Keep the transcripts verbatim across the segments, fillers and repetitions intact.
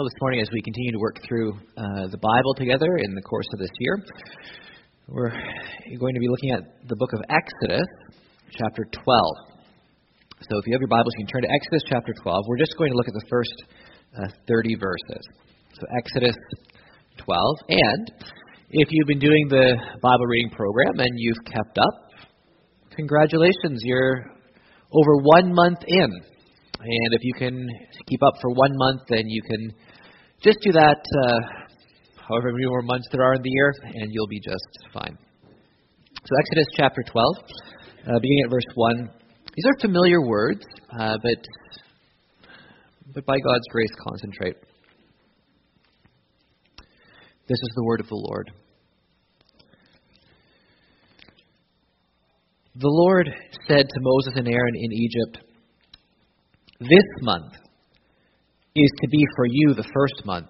Well, this morning, as we continue to work through uh, the Bible together in the course of this year, we're going to be looking at the book of Exodus, chapter twelve. So if you have your Bibles, you can turn to Exodus chapter twelve. We're just going to look at the first uh, thirty verses. So Exodus twelve. And if you've been doing the Bible reading program and you've kept up, congratulations, you're over one month in. And if you can keep up for one month, then you can just do that uh, however many more months there are in the year, and you'll be just fine. So Exodus chapter twelve, uh, beginning at verse one. These are familiar words, uh, but, but by God's grace, concentrate. This is the word of the Lord. The Lord said to Moses and Aaron in Egypt, "This month is to be for you the first month,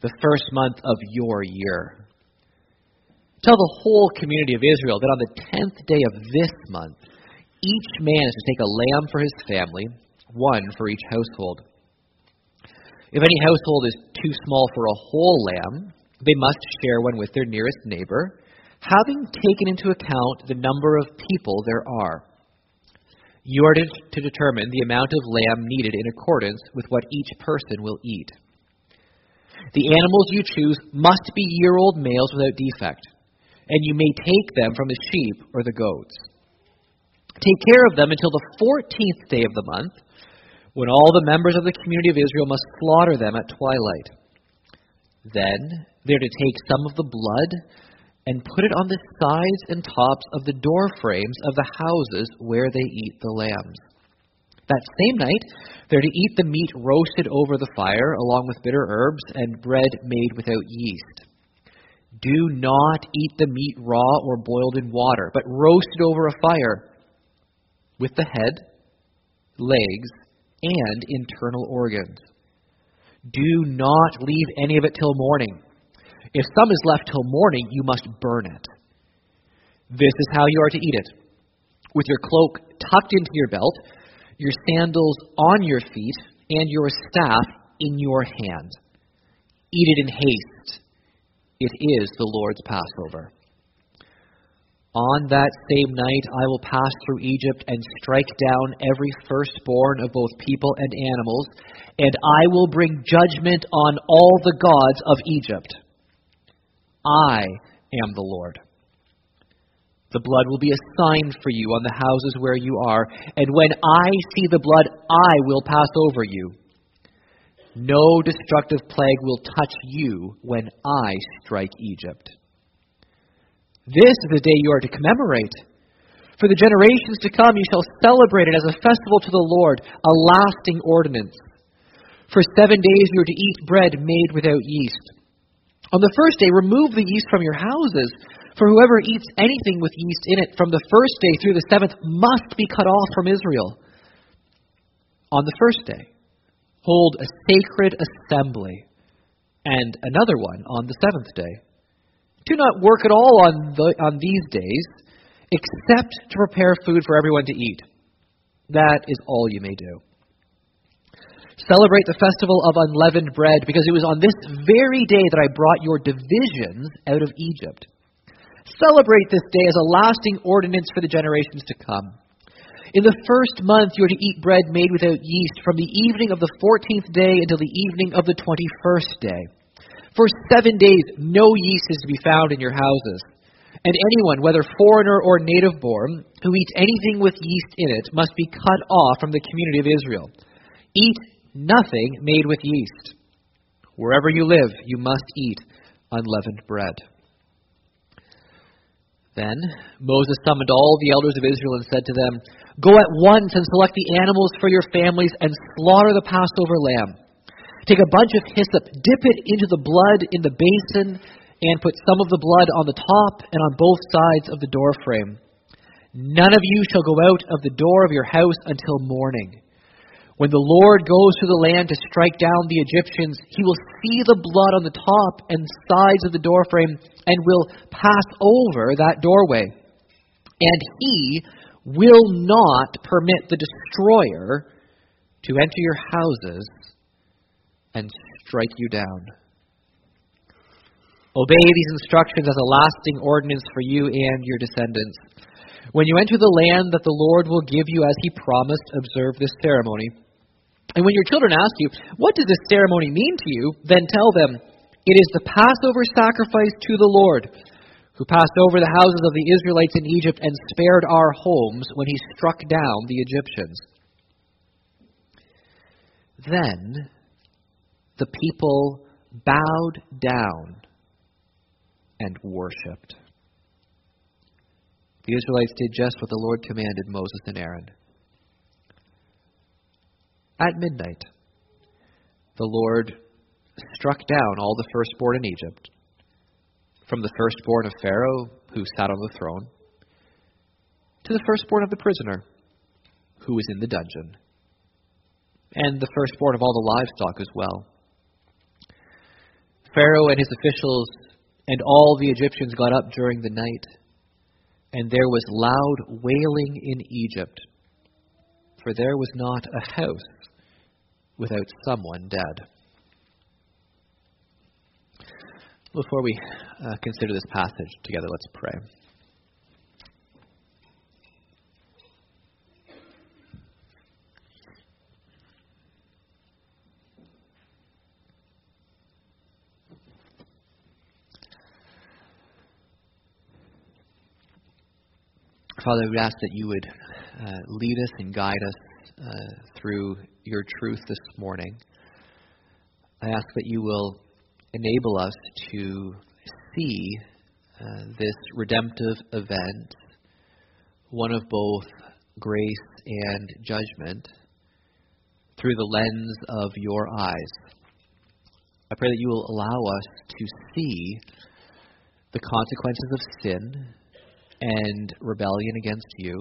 the first month of your year. Tell the whole community of Israel that on the tenth day of this month, each man is to take a lamb for his family, one for each household. If any household is too small for a whole lamb, they must share one with their nearest neighbor, having taken into account the number of people there are. You are to determine the amount of lamb needed in accordance with what each person will eat. The animals you choose must be year-old males without defect, and you may take them from the sheep or the goats. Take care of them until the fourteenth day of the month, when all the members of the community of Israel must slaughter them at twilight. Then they are to take some of the blood and put it on the sides and tops of the door frames of the houses where they eat the lambs. That same night, they're to eat the meat roasted over the fire, along with bitter herbs and bread made without yeast. Do not eat the meat raw or boiled in water, but roast it over a fire with the head, legs, and internal organs. Do not leave any of it till morning. If some is left till morning, you must burn it. This is how you are to eat it: with your cloak tucked into your belt, your sandals on your feet, and your staff in your hand. Eat it in haste. It is the Lord's Passover. On that same night I will pass through Egypt and strike down every firstborn of both people and animals, and I will bring judgment on all the gods of Egypt. I am the Lord. The blood will be a sign for you on the houses where you are, and when I see the blood, I will pass over you. No destructive plague will touch you when I strike Egypt. This is the day you are to commemorate. For the generations to come, you shall celebrate it as a festival to the Lord, a lasting ordinance. For seven days you are to eat bread made without yeast. On the first day, remove the yeast from your houses, for whoever eats anything with yeast in it from the first day through the seventh must be cut off from Israel. On the first day, hold a sacred assembly, and another one on the seventh day. Do not work at all on the, on these days, except to prepare food for everyone to eat. That is all you may do. Celebrate the festival of unleavened bread, because it was on this very day that I brought your divisions out of Egypt. Celebrate this day as a lasting ordinance for the generations to come. In the first month you are to eat bread made without yeast from the evening of the fourteenth day until the evening of the twenty-first day. For seven days no yeast is to be found in your houses. And anyone, whether foreigner or native-born, who eats anything with yeast in it must be cut off from the community of Israel. Eat nothing made with yeast. Wherever you live, you must eat unleavened bread." Then Moses summoned all the elders of Israel and said to them, "Go at once and select the animals for your families and slaughter the Passover lamb. Take a bunch of hyssop, dip it into the blood in the basin, and put some of the blood on the top and on both sides of the door frame. None of you shall go out of the door of your house until morning. When the Lord goes through the land to strike down the Egyptians, he will see the blood on the top and sides of the doorframe and will pass over that doorway. And he will not permit the destroyer to enter your houses and strike you down. Obey these instructions as a lasting ordinance for you and your descendants. When you enter the land that the Lord will give you as he promised, observe this ceremony. And when your children ask you, what does this ceremony mean to you? Then tell them, it is the Passover sacrifice to the Lord, who passed over the houses of the Israelites in Egypt and spared our homes when he struck down the Egyptians. Then the people bowed down and worshipped. The Israelites did just what the Lord commanded Moses and Aaron. At midnight, the Lord struck down all the firstborn in Egypt, from the firstborn of Pharaoh, who sat on the throne, to the firstborn of the prisoner, who was in the dungeon, and the firstborn of all the livestock as well. Pharaoh and his officials and all the Egyptians got up during the night, and there was loud wailing in Egypt, for there was not a house without someone dead. Before we uh, consider this passage together, let's pray. Father, we ask that you would uh, lead us and guide us uh, through your truth this morning. I ask that you will enable us to see uh, this redemptive event, one of both grace and judgment, through the lens of your eyes. I pray that you will allow us to see the consequences of sin and rebellion against you,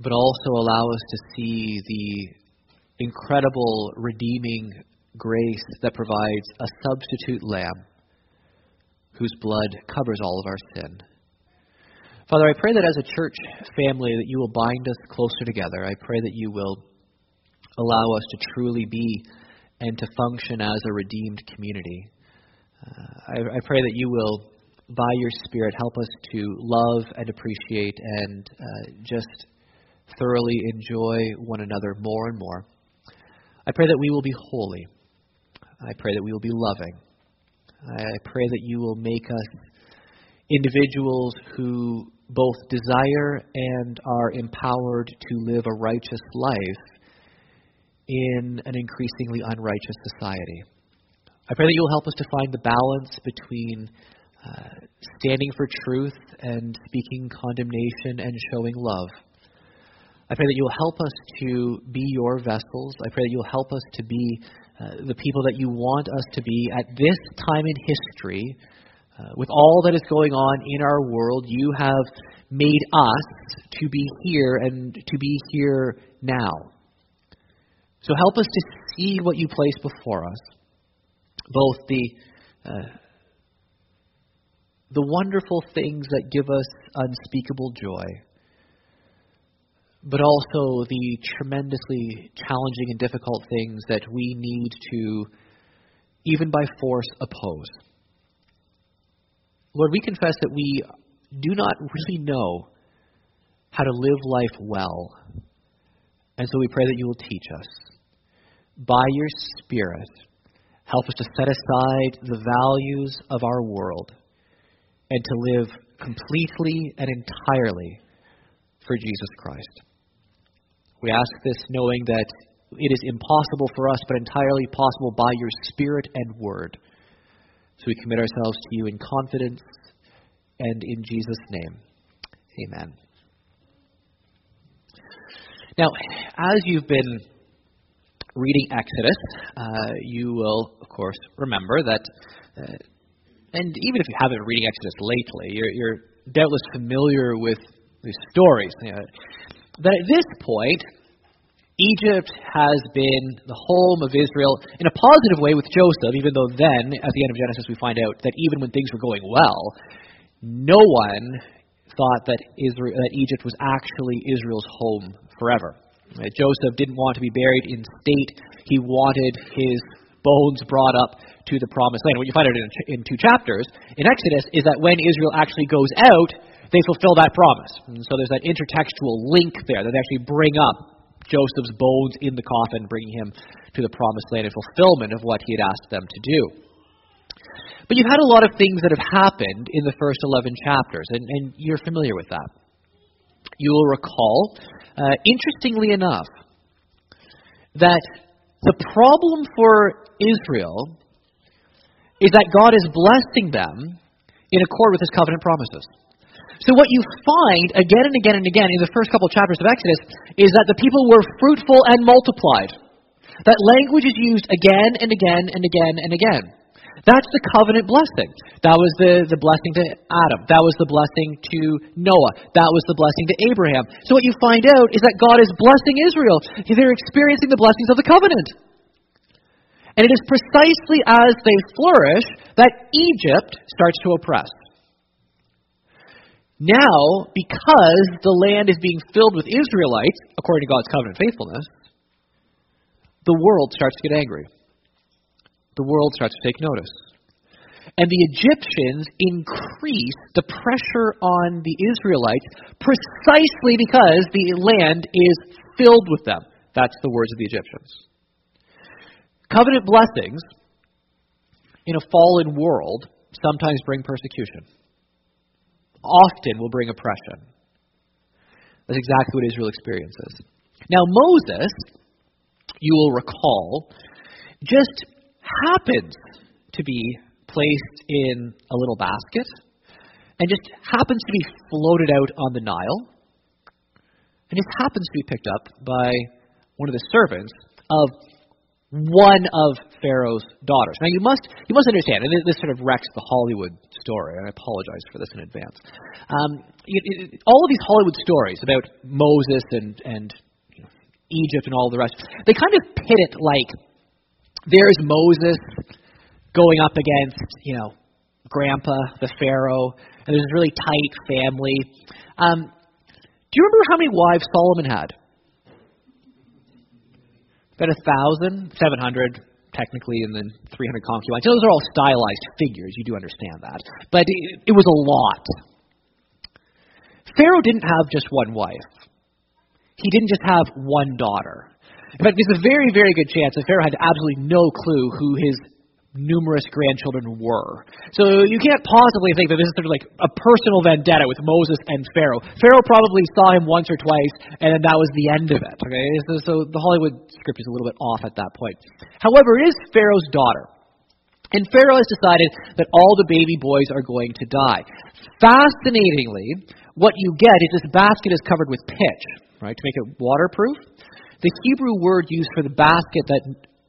but also allow us to see the incredible redeeming grace that provides a substitute lamb whose blood covers all of our sin. Father, I pray that as a church family that you will bind us closer together. I pray that you will allow us to truly be and to function as a redeemed community. Uh, I, I pray that you will, by your Spirit, help us to love and appreciate and uh, just thoroughly enjoy one another more and more. I pray that we will be holy. I pray that we will be loving. I pray that you will make us individuals who both desire and are empowered to live a righteous life in an increasingly unrighteous society. I pray that you will help us to find the balance between uh, standing for truth and speaking condemnation and showing love. I pray that you'll help us to be your vessels. I pray that you'll help us to be uh, the people that you want us to be at this time in history. Uh, with all that is going on in our world, you have made us to be here and to be here now. So help us to see what you place before us, both the uh, the wonderful things that give us unspeakable joy, but also the tremendously challenging and difficult things that we need to, even by force, oppose. Lord, we confess that we do not really know how to live life well, and so we pray that you will teach us. By your Spirit, help us to set aside the values of our world and to live completely and entirely for Jesus Christ. We ask this knowing that it is impossible for us, but entirely possible by your Spirit and Word. So we commit ourselves to you in confidence and in Jesus' name. Amen. Now, as you've been reading Exodus, uh, you will, of course, remember that, uh, and even if you haven't been reading Exodus lately, you're, you're doubtless familiar with these stories. You know, that at this point, Egypt has been the home of Israel in a positive way with Joseph, even though then, at the end of Genesis, we find out that even when things were going well, no one thought that Israel, that Egypt was actually Israel's home forever. Joseph didn't want to be buried in state. He wanted his bones brought up to the promised land. What you find out in, in two chapters in Exodus is that when Israel actually goes out, they fulfill that promise. And so there's that intertextual link there that they actually bring up Joseph's bones in the coffin, bringing him to the promised land in fulfillment of what he had asked them to do. But you've had a lot of things that have happened in the first eleven chapters, and, and you're familiar with that. You will recall, uh, interestingly enough, that the problem for Israel is that God is blessing them in accord with his covenant promises. So what you find again and again and again in the first couple of chapters of Exodus is that the people were fruitful and multiplied. That language is used again and again and again and again. That's the covenant blessing. That was the, the blessing to Adam. That was the blessing to Noah. That was the blessing to Abraham. So what you find out is that God is blessing Israel. They're experiencing the blessings of the covenant. And it is precisely as they flourish that Egypt starts to oppress. Now, because the land is being filled with Israelites, according to God's covenant faithfulness, the world starts to get angry. The world starts to take notice. And the Egyptians increase the pressure on the Israelites precisely because the land is filled with them. That's the words of the Egyptians. Covenant blessings in a fallen world sometimes bring persecution. Often will bring oppression. That's exactly what Israel experiences. Now, Moses, you will recall, just happens to be placed in a little basket and just happens to be floated out on the Nile and just happens to be picked up by one of the servants of one of Pharaoh's daughters. Now, you must you must understand, and this sort of wrecks the Hollywood story, and I apologize for this in advance. Um, it, it, all of these Hollywood stories about Moses and, and you know, Egypt and all the rest, they kind of pit it like there's Moses going up against, you know, Grandpa, the Pharaoh, and there's this really tight family. Um, do you remember how many wives Solomon had? About a thousand, seven hundred, technically, and then three hundred concubines. So those are all stylized figures. You do understand that, but it, it was a lot. Pharaoh didn't have just one wife. He didn't just have one daughter. In fact, there's a very, very good chance that Pharaoh had absolutely no clue who his numerous grandchildren were. So you can't possibly think that this is sort of like a personal vendetta with Moses and Pharaoh. Pharaoh probably saw him once or twice, and then that was the end of it. Okay, so, so the Hollywood script is a little bit off at that point. However, it is Pharaoh's daughter. And Pharaoh has decided that all the baby boys are going to die. Fascinatingly, what you get is this basket is covered with pitch, right, to make it waterproof. The Hebrew word used for the basket that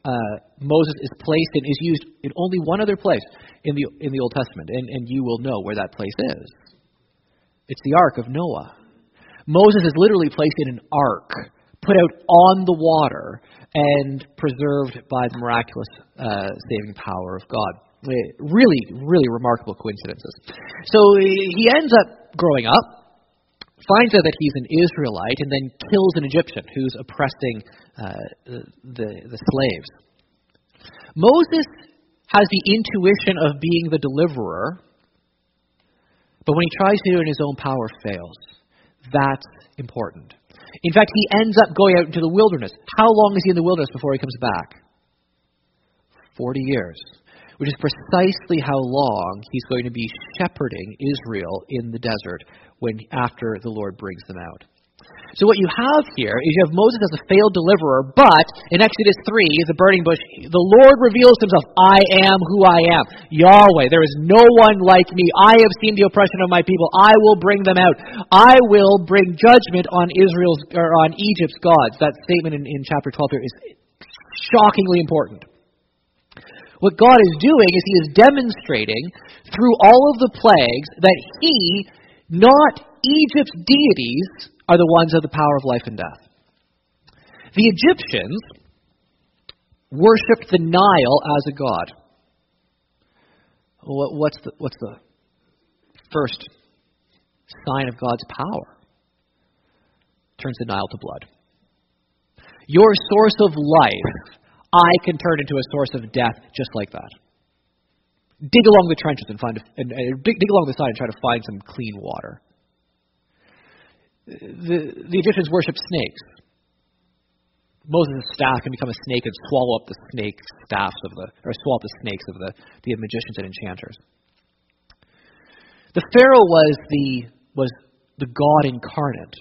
uh, Moses is placed in is used in only one other place in the in the Old Testament, and, and you will know where that place is. It's the Ark of Noah. Moses is literally placed in an ark, put out on the water, and preserved by the miraculous uh, saving power of God. Really, really remarkable coincidences. So he ends up growing up, finds out that he's an Israelite, and then kills an Egyptian who's oppressing uh, the, the slaves. Moses has the intuition of being the deliverer, but when he tries to do it in his own power, fails. That's important. In fact, he ends up going out into the wilderness. How long is he in the wilderness before he comes back? Forty years, which is precisely how long he's going to be shepherding Israel in the desert when after the Lord brings them out. So what you have here is you have Moses as a failed deliverer, but in Exodus three, the burning bush, the Lord reveals himself, I am who I am, Yahweh, there is no one like me, I have seen the oppression of my people, I will bring them out, I will bring judgment on Israel's or on Egypt's gods. That statement in, in chapter twelve here is shockingly important. What God is doing is he is demonstrating through all of the plagues that he, not Egypt's deities, are the ones of the power of life and death. The Egyptians worshipped the Nile as a god. What's the, what's the first sign of God's power? Turns the Nile to blood. Your source of life, I can turn into a source of death just like that. Dig along the trenches and find, a, and, and dig, dig along the side and try to find some clean water. The, the Egyptians worshipped snakes. Moses' staff can become a snake and swallow up the snake staffs of the, or swallow up the snakes of the, the magicians and enchanters. The Pharaoh was the was the God incarnate.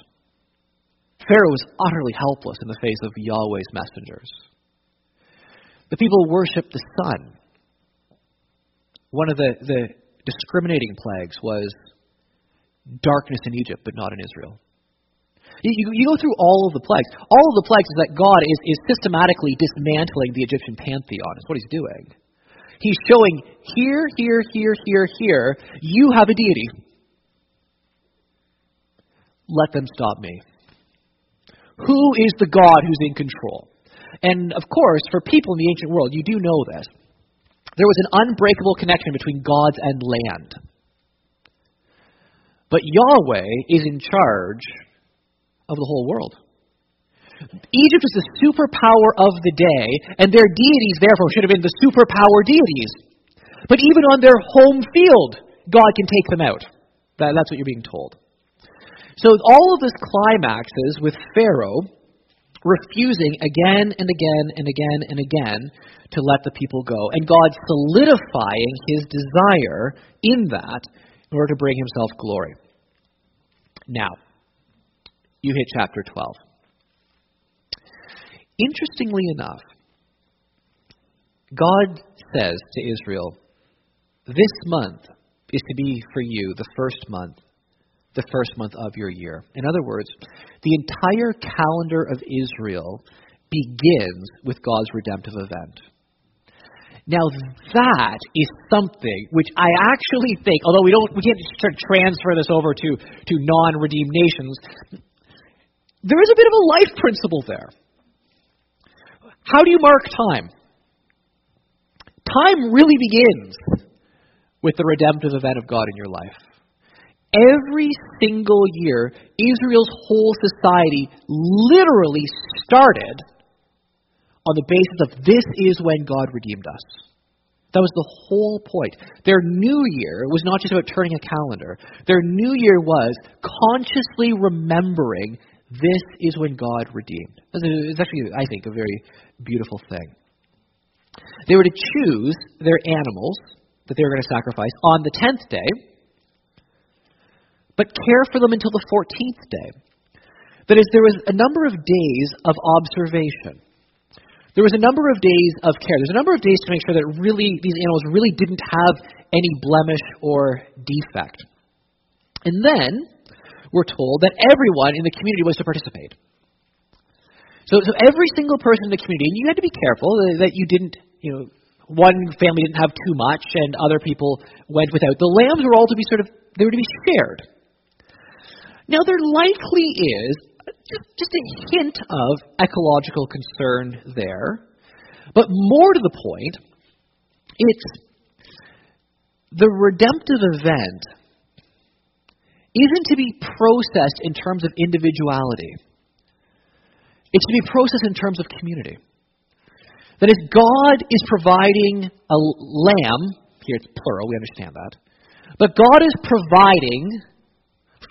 Pharaoh was utterly helpless in the face of Yahweh's messengers. The people worshipped the sun. One of the, the discriminating plagues was darkness in Egypt, but not in Israel. You, you go through all of the plagues. All of the plagues is that God is, is systematically dismantling the Egyptian pantheon. That's what he's doing. He's showing here, here, here, here, here, you have a deity. Let them stop me. Who is the God who's in control? And of course, for people in the ancient world, you do know this. There was an unbreakable connection between gods and land. But Yahweh is in charge of the whole world. Egypt is the superpower of the day, and their deities, therefore, should have been the superpower deities. But even on their home field, God can take them out. That, that's what you're being told. So all of this climaxes with Pharaoh refusing again and again and again and again to let the people go, and God solidifying his desire in that in order to bring himself glory. Now, you hit chapter twelve. Interestingly enough, God says to Israel, this month is to be for you the first month, the first month of your year. In other words, the entire calendar of Israel begins with God's redemptive event. Now that is something which I actually think, although we don't, we can't just transfer this over to, to non-redeemed nations, there is a bit of a life principle there. How do you mark time? Time really begins with the redemptive event of God in your life. Every single year, Israel's whole society literally started on the basis of this is when God redeemed us. That was the whole point. Their new year was not just about turning a calendar. Their new year was consciously remembering this is when God redeemed. It's actually, I think, a very beautiful thing. They were to choose their animals that they were going to sacrifice on the tenth day, but care for them until the fourteenth day. That is, there was a number of days of observation. There was a number of days of care. There's a number of days to make sure that really these animals really didn't have any blemish or defect. And then we're told that everyone in the community was to participate. So, so every single person in the community, and you had to be careful that you didn't, you know, one family didn't have too much and other people went without. The lambs were all to be sort of, they were to be shared. Now there likely is just, just a hint of ecological concern there, but more to the point, it's the redemptive event isn't to be processed in terms of individuality. It's to be processed in terms of community. That is, God is providing a lamb, here it's plural, we understand that, but God is providing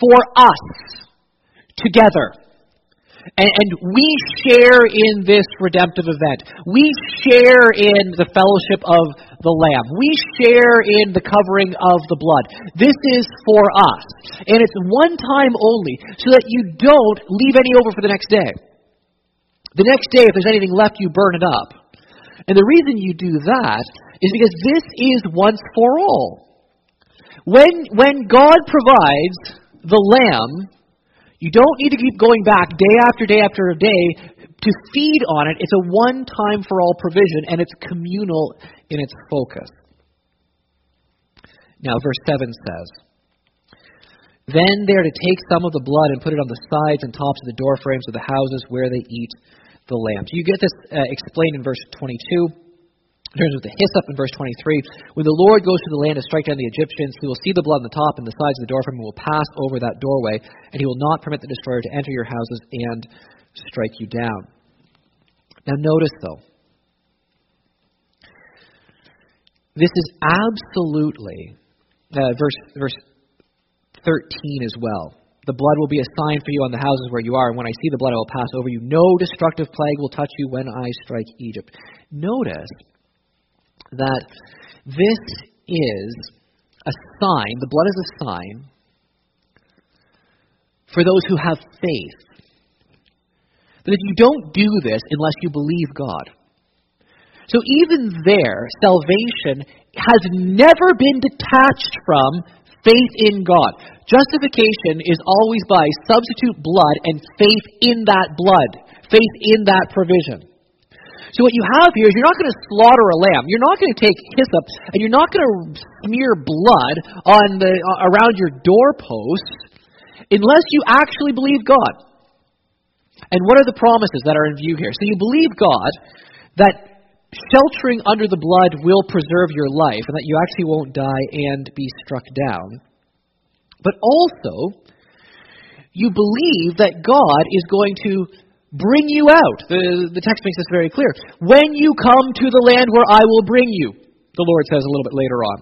for us together. And, and we share in this redemptive event. We share in the fellowship of the Lamb. We share in the covering of the blood. This is for us. And it's one time only, so that you don't leave any over for the next day. The next day, if there's anything left, you burn it up. And the reason you do that is because this is once for all. When, when God provides the Lamb, you don't need to keep going back day after day after day to feed on it. It's a one-time-for-all provision, and it's communal in its focus. Now, verse seven says, then they are to take some of the blood and put it on the sides and tops of the door frames of the houses where they eat the lamb. So you get this uh, explained in verse twenty-two. In terms of the hyssop in verse twenty-three, when the Lord goes through the land to strike down the Egyptians, he will see the blood on the top and the sides of the doorframe and will pass over that doorway, and he will not permit the destroyer to enter your houses and strike you down. Now notice, though, This is absolutely, uh, verse, verse thirteen as well. The blood will be a sign for you on the houses where you are, and when I see the blood, I will pass over you. No destructive plague will touch you when I strike Egypt. Notice that this is a sign, the blood is a sign for those who have faith. That if you don't do this unless you believe God. So even there, salvation has never been detached from faith in God. Justification is always by substitute blood and faith in that blood, faith in that provision. So what you have here is you're not going to slaughter a lamb. You're not going to take hyssop, and you're not going to smear blood on the around your doorposts unless you actually believe God. And what are the promises that are in view here? So you believe God that sheltering under the blood will preserve your life, and that you actually won't die and be struck down. But also, you believe that God is going to bring you out. The, the text makes this very clear. When you come to the land where I will bring you, the Lord says a little bit later on.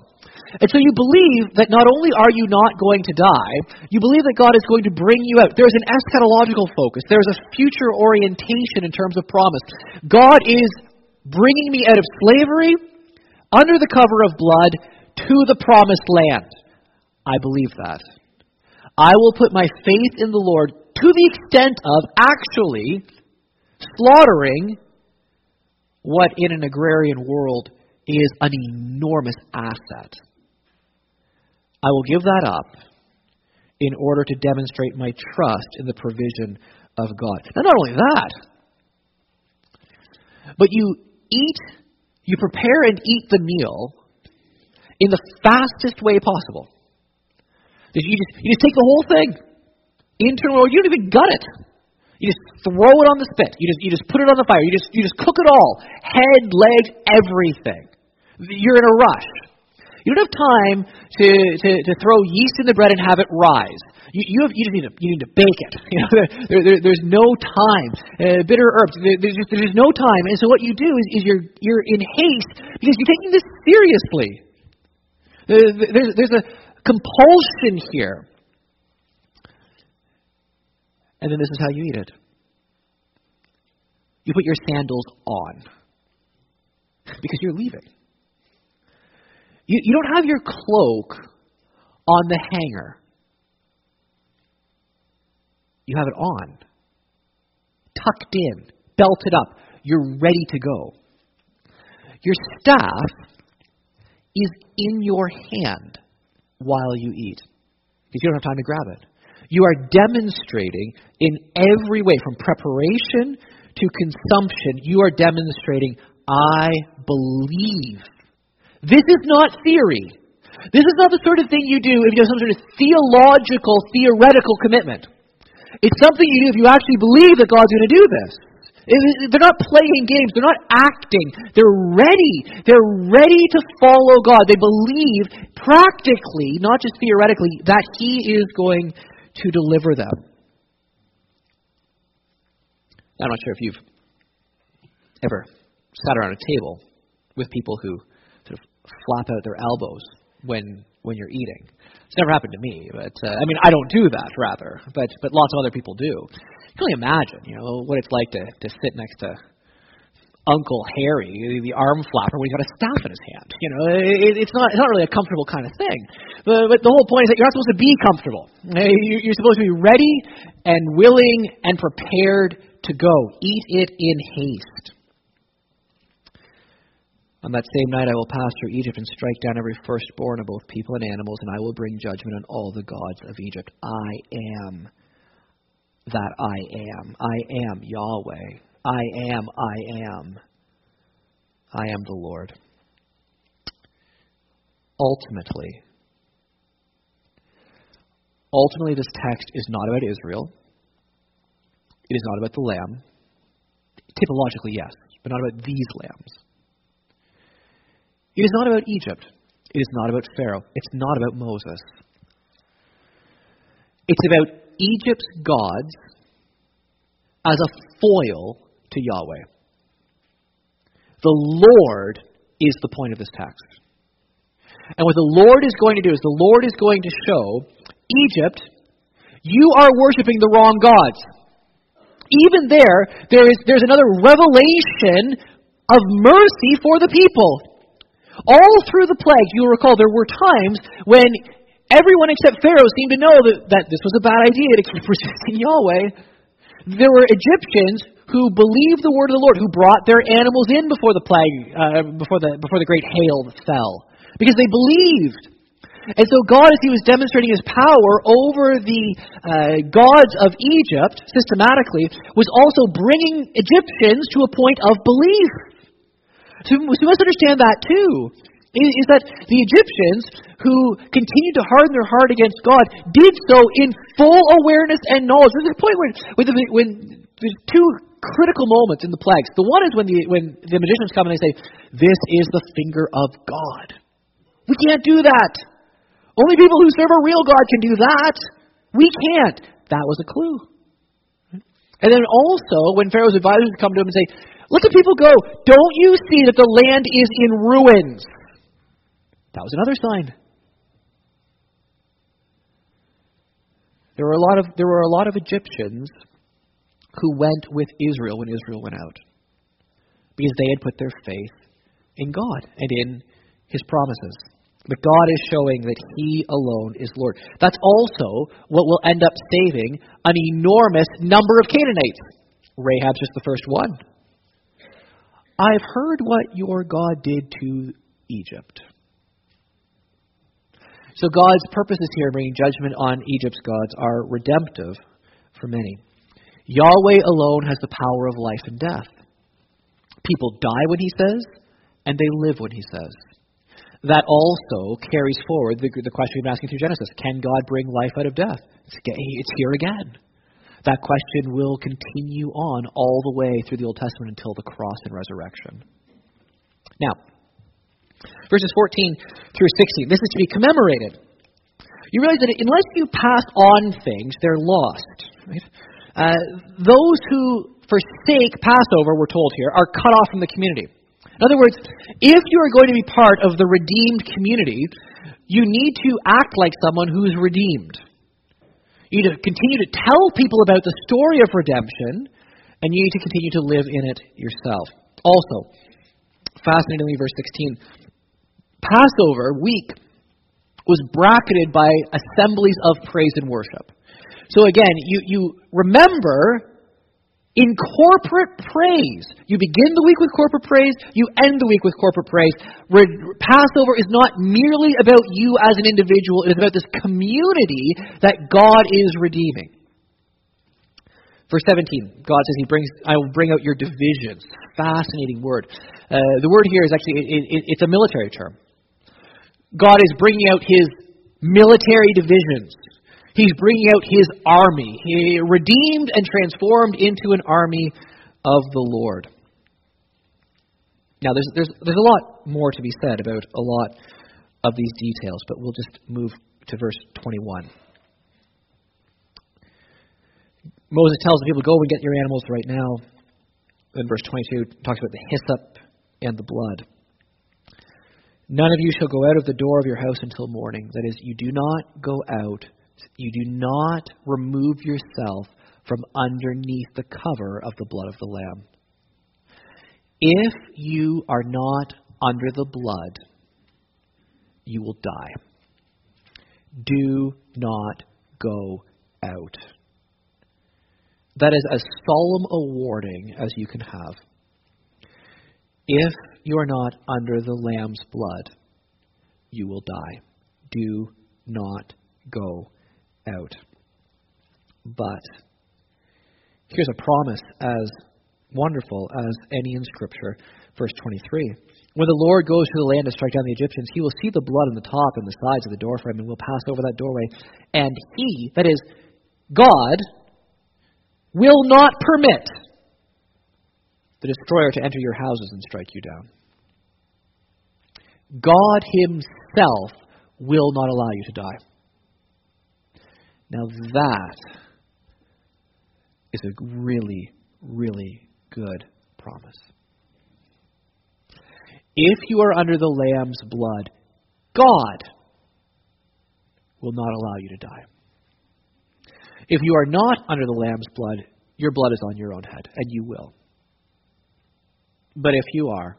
And so you believe that not only are you not going to die, you believe that God is going to bring you out. There's an eschatological focus. There's a future orientation in terms of promise. God is bringing me out of slavery, under the cover of blood, to the promised land. I believe that. I will put my faith in the Lord to the extent of actually slaughtering what in an agrarian world is an enormous asset. I will give that up in order to demonstrate my trust in the provision of God. Now, not only that, but you eat, you prepare and eat the meal in the fastest way possible. You just, you just take the whole thing, internal, you don't even gut it. You just throw it on the spit. You just you just put it on the fire. You just you just cook it all, head, legs, everything. You're in a rush. You don't have time to, to, to throw yeast in the bread and have it rise. You you, have, you just need to you need to bake it. You know, there, there, there's no time. Uh, bitter herbs. There, there's just, there's no time. And so what you do is, is you're you're in haste because you're taking this seriously. There, there's there's a compulsion here, and then this is how you eat it. You put your sandals on because you're leaving. You, you don't have your cloak on the hanger. You have it on, tucked in, belted up. You're ready to go. Your staff is in your hand while you eat, because you don't have time to grab it. You are demonstrating in every way, from preparation to consumption, you are demonstrating, I believe. This is not theory. This is not the sort of thing you do if you have some sort of theological, theoretical commitment. It's something you do if you actually believe that God's going to do this. They're not playing games. They're not acting. They're ready. They're ready to follow God. They believe practically, not just theoretically, that He is going to deliver them. I'm not sure if you've ever sat around a table with people who flap out their elbows when when you're eating. It's never happened to me, but uh, I mean, I don't do that, rather, but but lots of other people do. You can only imagine, you know, what it's like to, to sit next to Uncle Harry, the arm flapper, when he's got a staff in his hand. You know, it, it's not it's not really a comfortable kind of thing. But, but the whole point is that you're not supposed to be comfortable. You're supposed to be ready and willing and prepared to go. Eat it in haste. On that same night I will pass through Egypt and strike down every firstborn of both people and animals, and I will bring judgment on all the gods of Egypt. I am that I am. I am Yahweh. I am, I am. I am the Lord. Ultimately, ultimately this text is not about Israel. It is not about the lamb. Typologically, yes, but not about these lambs. It is not about Egypt. It is not about Pharaoh. It's not about Moses. It's about Egypt's gods as a foil to Yahweh. The Lord is the point of this text. And what the Lord is going to do is the Lord is going to show Egypt, you are worshiping the wrong gods. Even there, there is there's another revelation of mercy for the people. All through the plague, you'll recall there were times when everyone except Pharaoh seemed to know that, that this was a bad idea to keep resisting Yahweh. There were Egyptians who believed the word of the Lord, who brought their animals in before the plague, uh, before the before the great hail that fell, because they believed. And so God, as He was demonstrating His power over the uh, gods of Egypt systematically, was also bringing Egyptians to a point of belief. So we must understand that too, is that the Egyptians who continued to harden their heart against God did so in full awareness and knowledge. There's a point where, when, when there's two critical moments in the plagues. The one is when the when the magicians come and they say, "This is the finger of God. We can't do that. Only people who serve a real God can do that. We can't." That was a clue. And then also when Pharaoh's advisors come to him and say, "Let the people go. Don't you see that the land is in ruins?" That was another sign. There were a lot of there were a lot of Egyptians who went with Israel when Israel went out, because they had put their faith in God and in His promises. But God is showing that He alone is Lord. That's also what will end up saving an enormous number of Canaanites. Rahab's just the first one. "I've heard what your God did to Egypt." So God's purposes here in bringing judgment on Egypt's gods are redemptive for many. Yahweh alone has the power of life and death. People die when He says, and they live when He says. That also carries forward the, the question we've been asking through Genesis. Can God bring life out of death? It's, it's here again. That question will continue on all the way through the Old Testament until the cross and resurrection. Now, verses fourteen through sixteen. This is to be commemorated. You realize that unless you pass on things, they're lost. Right? Uh, those who forsake Passover, we're told here, are cut off from the community. In other words, if you are going to be part of the redeemed community, you need to act like someone who's redeemed. You need to continue to tell people about the story of redemption, and you need to continue to live in it yourself. Also, fascinatingly, verse sixteen, Passover week was bracketed by assemblies of praise and worship. So again, you, you remember, in corporate praise. You begin the week with corporate praise. You end the week with corporate praise. Passover is not merely about you as an individual. It is about this community that God is redeeming. Verse seventeen, God says He brings, "I will bring out your divisions." Fascinating word. Uh, the word here is actually, it, it, it's a military term. God is bringing out His military divisions. He's bringing out His army. He redeemed and transformed into an army of the Lord. Now, there's, there's, there's a lot more to be said about a lot of these details, but we'll just move to verse twenty-one. Moses tells the people, "Go and get your animals right now." Then verse twenty-two talks about the hyssop and the blood. "None of you shall go out of the door of your house until morning." That is, you do not go out. You do not remove yourself from underneath the cover of the blood of the Lamb. If you are not under the blood, you will die. Do not go out. That is as solemn a warning as you can have. If you are not under the Lamb's blood, you will die. Do not go out. out. But here's a promise as wonderful as any in Scripture. Verse twenty-three. "When the Lord goes through the land to strike down the Egyptians, He will see the blood on the top and the sides of the doorframe and will pass over that doorway. And He," that is, God, "will not permit the destroyer to enter your houses and strike you down." God Himself will not allow you to die. Now that is a really, really good promise. If you are under the Lamb's blood, God will not allow you to die. If you are not under the Lamb's blood, your blood is on your own head, and you will. But if you are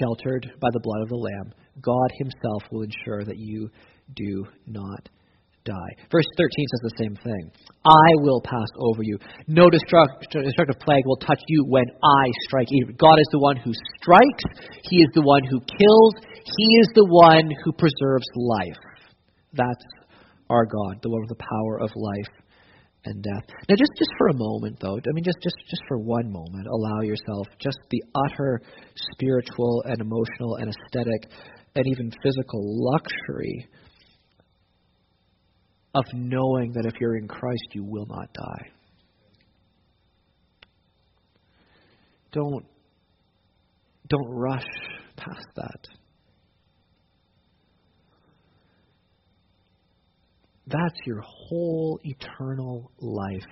sheltered by the blood of the Lamb, God himself will ensure that you do not die. Verse thirteen says the same thing. I will pass over you. No destruct, destructive plague will touch you when I strike Egypt. God is the one who strikes. He is the one who kills. He is the one who preserves life. That's our God, the one with the power of life and death. Now, just, just for a moment, though, I mean, just, just, just for one moment, allow yourself just the utter spiritual and emotional and aesthetic and even physical luxury of knowing that if you're in Christ, you will not die. Don't, don't rush past that. That's your whole eternal life.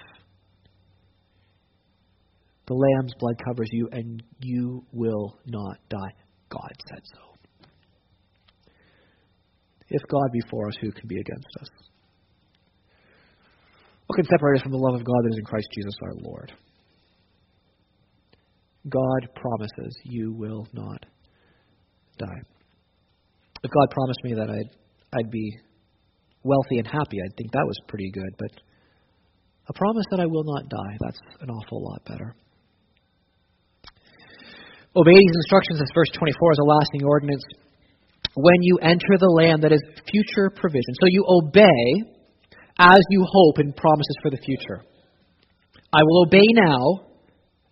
The Lamb's blood covers you, and you will not die. God said so. If God be for us, who can be against us? Who can separate us from the love of God that is in Christ Jesus our Lord? God promises you will not die. If God promised me that I'd, I'd be wealthy and happy, I think that was pretty good, but a promise that I will not die, that's an awful lot better. Obey these instructions, as verse twenty-four is a lasting ordinance, when you enter the land, that is future provision. So you obey as you hope in promises for the future. I will obey now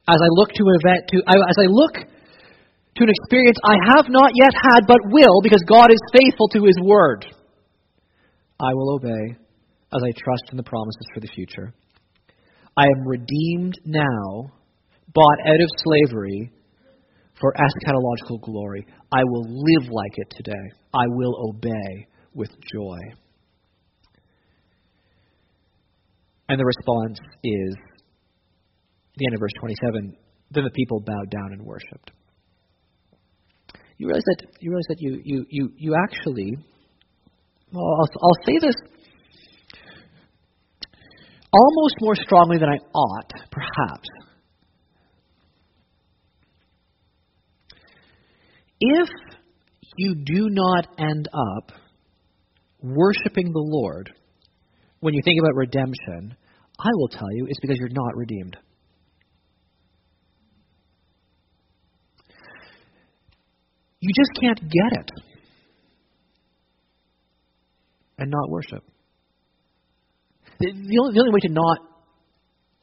as I look to an event, to as I look to an experience I have not yet had but will, because God is faithful to his word. I will obey as I trust in the promises for the future. I am redeemed now, bought out of slavery for eschatological glory. I will live like it today. I will obey with joy. And the response is, the end of verse twenty-seven, then the people bowed down and worshipped. You realize that you realize that you you you, you actually... Well, I'll, I'll say this almost more strongly than I ought, perhaps. If you do not end up worshiping the Lord when you think about redemption, I will tell you it's because you're not redeemed. You just can't get it and not worship. The, the, only, the only way to not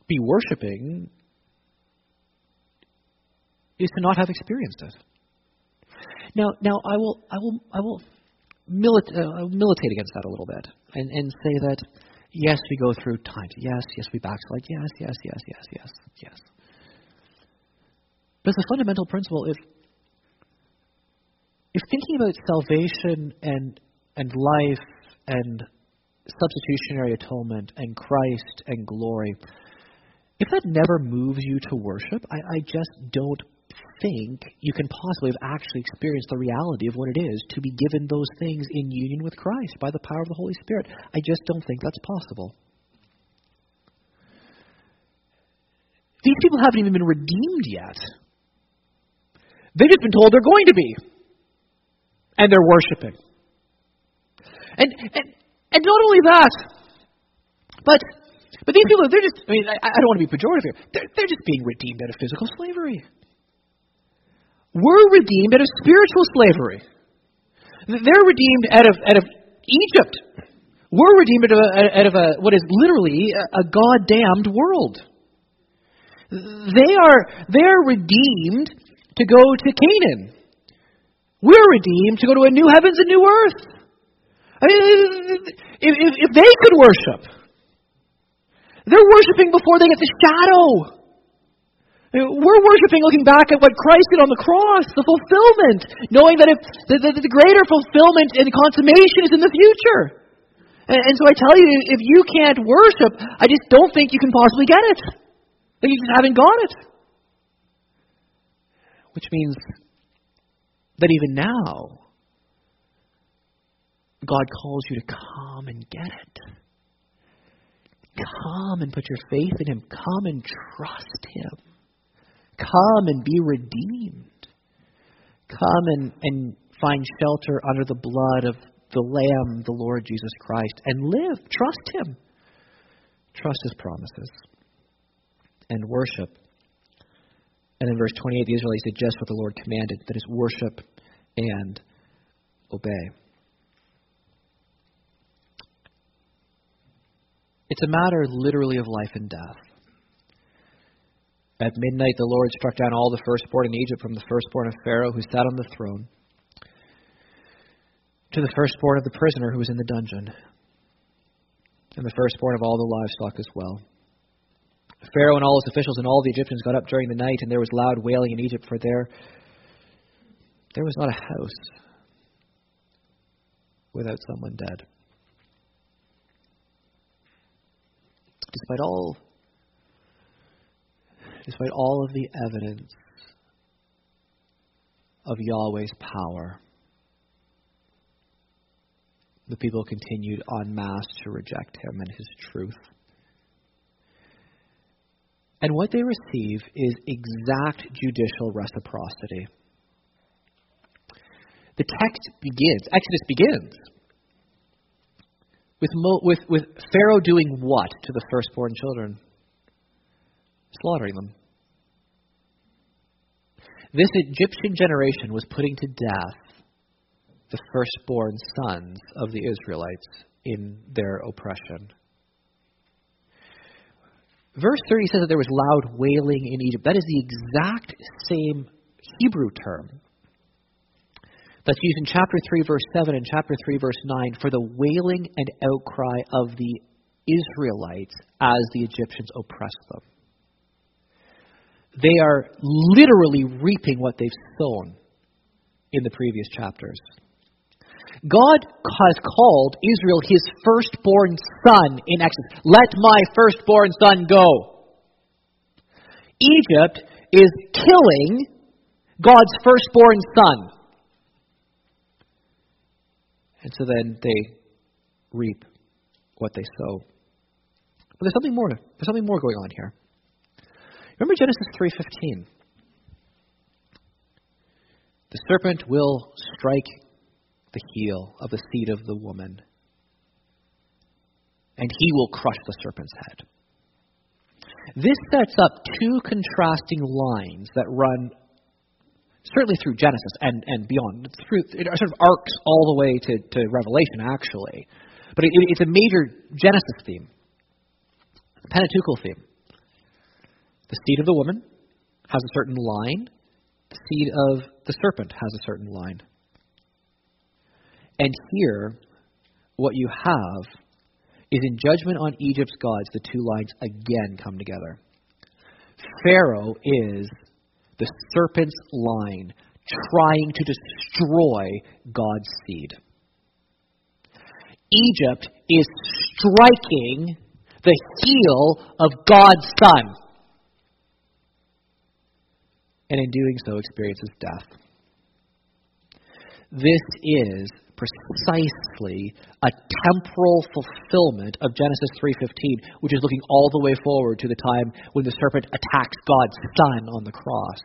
be worshiping is to not have experienced it. Now, now I will, I will, I will milita- uh, militate against that a little bit, and, and say that yes, we go through times. Yes, yes, we backslide. Yes, yes, yes, yes, yes, yes. But the fundamental principle is, if thinking about salvation and and life and substitutionary atonement and Christ and glory, if that never moves you to worship, I, I just don't think you can possibly have actually experienced the reality of what it is to be given those things in union with Christ by the power of the Holy Spirit. I just don't think that's possible. These people haven't even been redeemed yet. They've just been told they're going to be, and they're worshiping. And, and and not only that, but but these people, they're just, I mean, I, I don't want to be pejorative here, they're, they're just being redeemed out of physical slavery. We're redeemed out of spiritual slavery. They're redeemed out of out of Egypt. We're redeemed out of a, out of a what is literally a, a goddamned world. They are they are redeemed to go to Canaan. We're redeemed to go to a new heavens and new earth. I mean, if, if, if they could worship, they're worshiping before they get the shadow. We're worshiping looking back at what Christ did on the cross, the fulfillment, knowing that if the, the, the greater fulfillment and consummation is in the future. And, and so I tell you, if you can't worship, I just don't think you can possibly get it. Like, you just haven't got it. Which means that even now, God calls you to come and get it. Come and put your faith in Him. Come and trust Him. Come and be redeemed. Come and, and find shelter under the blood of the Lamb, the Lord Jesus Christ, and live. Trust Him. Trust His promises. And worship. And in verse twenty-eight, the Israelites did just what the Lord commanded, that is, worship and obey. It's a matter literally of life and death. At midnight, the Lord struck down all the firstborn in Egypt, from the firstborn of Pharaoh who sat on the throne to the firstborn of the prisoner who was in the dungeon, and the firstborn of all the livestock as well. Pharaoh and all his officials and all the Egyptians got up during the night, and there was loud wailing in Egypt, for there, there was not a house without someone dead. Despite all Despite all of the evidence of Yahweh's power, the people continued en masse to reject Him and His truth. And what they receive is exact judicial reciprocity. The text begins, Exodus begins, with, Mo, with, with Pharaoh doing what to the firstborn children? Slaughtering them. This Egyptian generation was putting to death the firstborn sons of the Israelites in their oppression. Verse thirty says that there was loud wailing in Egypt. That is the exact same Hebrew term that's used in chapter three, verse seven, and chapter three, verse nine for the wailing and outcry of the Israelites as the Egyptians oppressed them. They are literally reaping what they've sown in the previous chapters. God has called Israel His firstborn son in Exodus. Let my firstborn son go. Egypt is killing God's firstborn son. And so then they reap what they sow. But there's something more. There's something more going on here. Remember Genesis three fifteen. The serpent will strike the heel of the seed of the woman, and he will crush the serpent's head. This sets up two contrasting lines that run certainly through Genesis and, and beyond. It's through, it sort of arcs all the way to, to Revelation, actually. But it, it's a major Genesis theme, a Pentateuchal theme. The seed of the woman has a certain line. The seed of the serpent has a certain line. And here, what you have is in judgment on Egypt's gods, the two lines again come together. Pharaoh is the serpent's line trying to destroy God's seed. Egypt is striking the heel of God's son, and in doing so experiences death. This is precisely a temporal fulfillment of Genesis three fifteen, which is looking all the way forward to the time when the serpent attacks God's son on the cross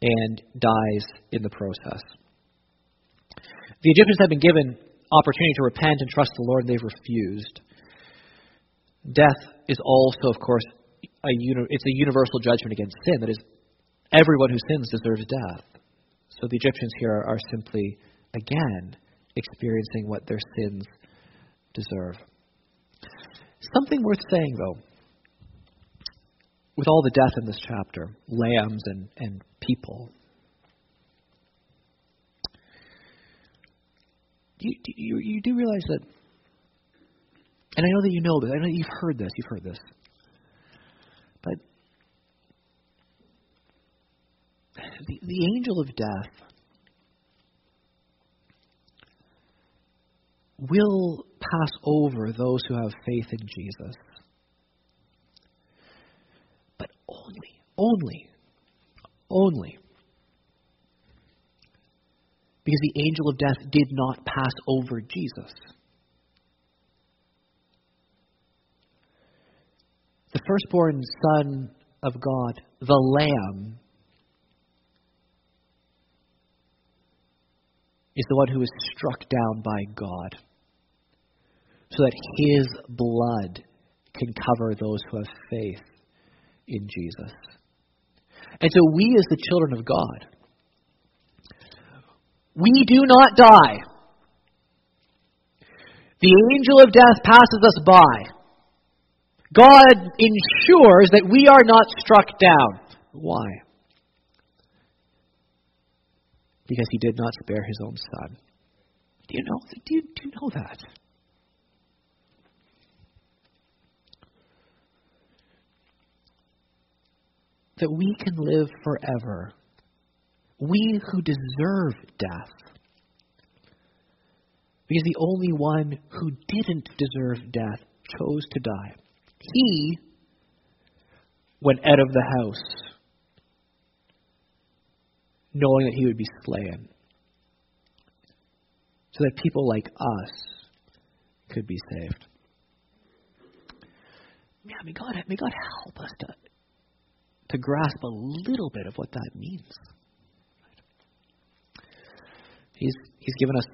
and dies in the process. The Egyptians have been given opportunity to repent and trust the Lord, and they've refused. Death is also, of course, a uni- it's a universal judgment against sin. That is, everyone who sins deserves death. So the Egyptians here are, are simply, again, experiencing what their sins deserve. Something worth saying, though, with all the death in this chapter, lambs and, and people. You, you, you do realize that, and I know that you know this, I know that you've heard this, you've heard this, but The, the angel of death will pass over those who have faith in Jesus. But only, only, only because the angel of death did not pass over Jesus. The firstborn Son of God, the Lamb, is the one who is struck down by God, so that his blood can cover those who have faith in Jesus. And so we, as the children of God, we do not die. The angel of death passes us by. God ensures that we are not struck down. Why? Because he did not spare his own son. Do you know, do you, do you know that? That we can live forever. We who deserve death. Because the only one who didn't deserve death chose to die. He went out of the house, knowing that he would be slain, so that people like us could be saved. Yeah, may God, may God help us to, to grasp a little bit of what that means. He's, he's given us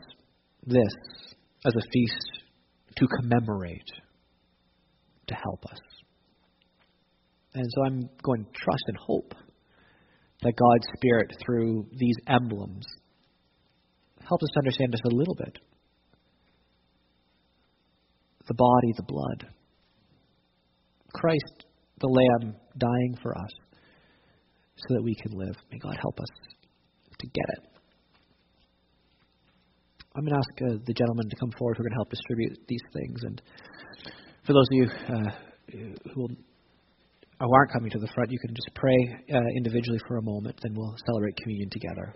this as a feast to commemorate, to help us. And so I'm going to trust and hope that God's Spirit, through these emblems, helps us understand just a little bit. The body, the blood. Christ, the Lamb, dying for us so that we can live. May God help us to get it. I'm going to ask uh, the gentleman to come forward. We're going to help distribute these things. And for those of you uh, who will... who aren't coming to the front, you can just pray uh, individually for a moment, then we'll celebrate communion together.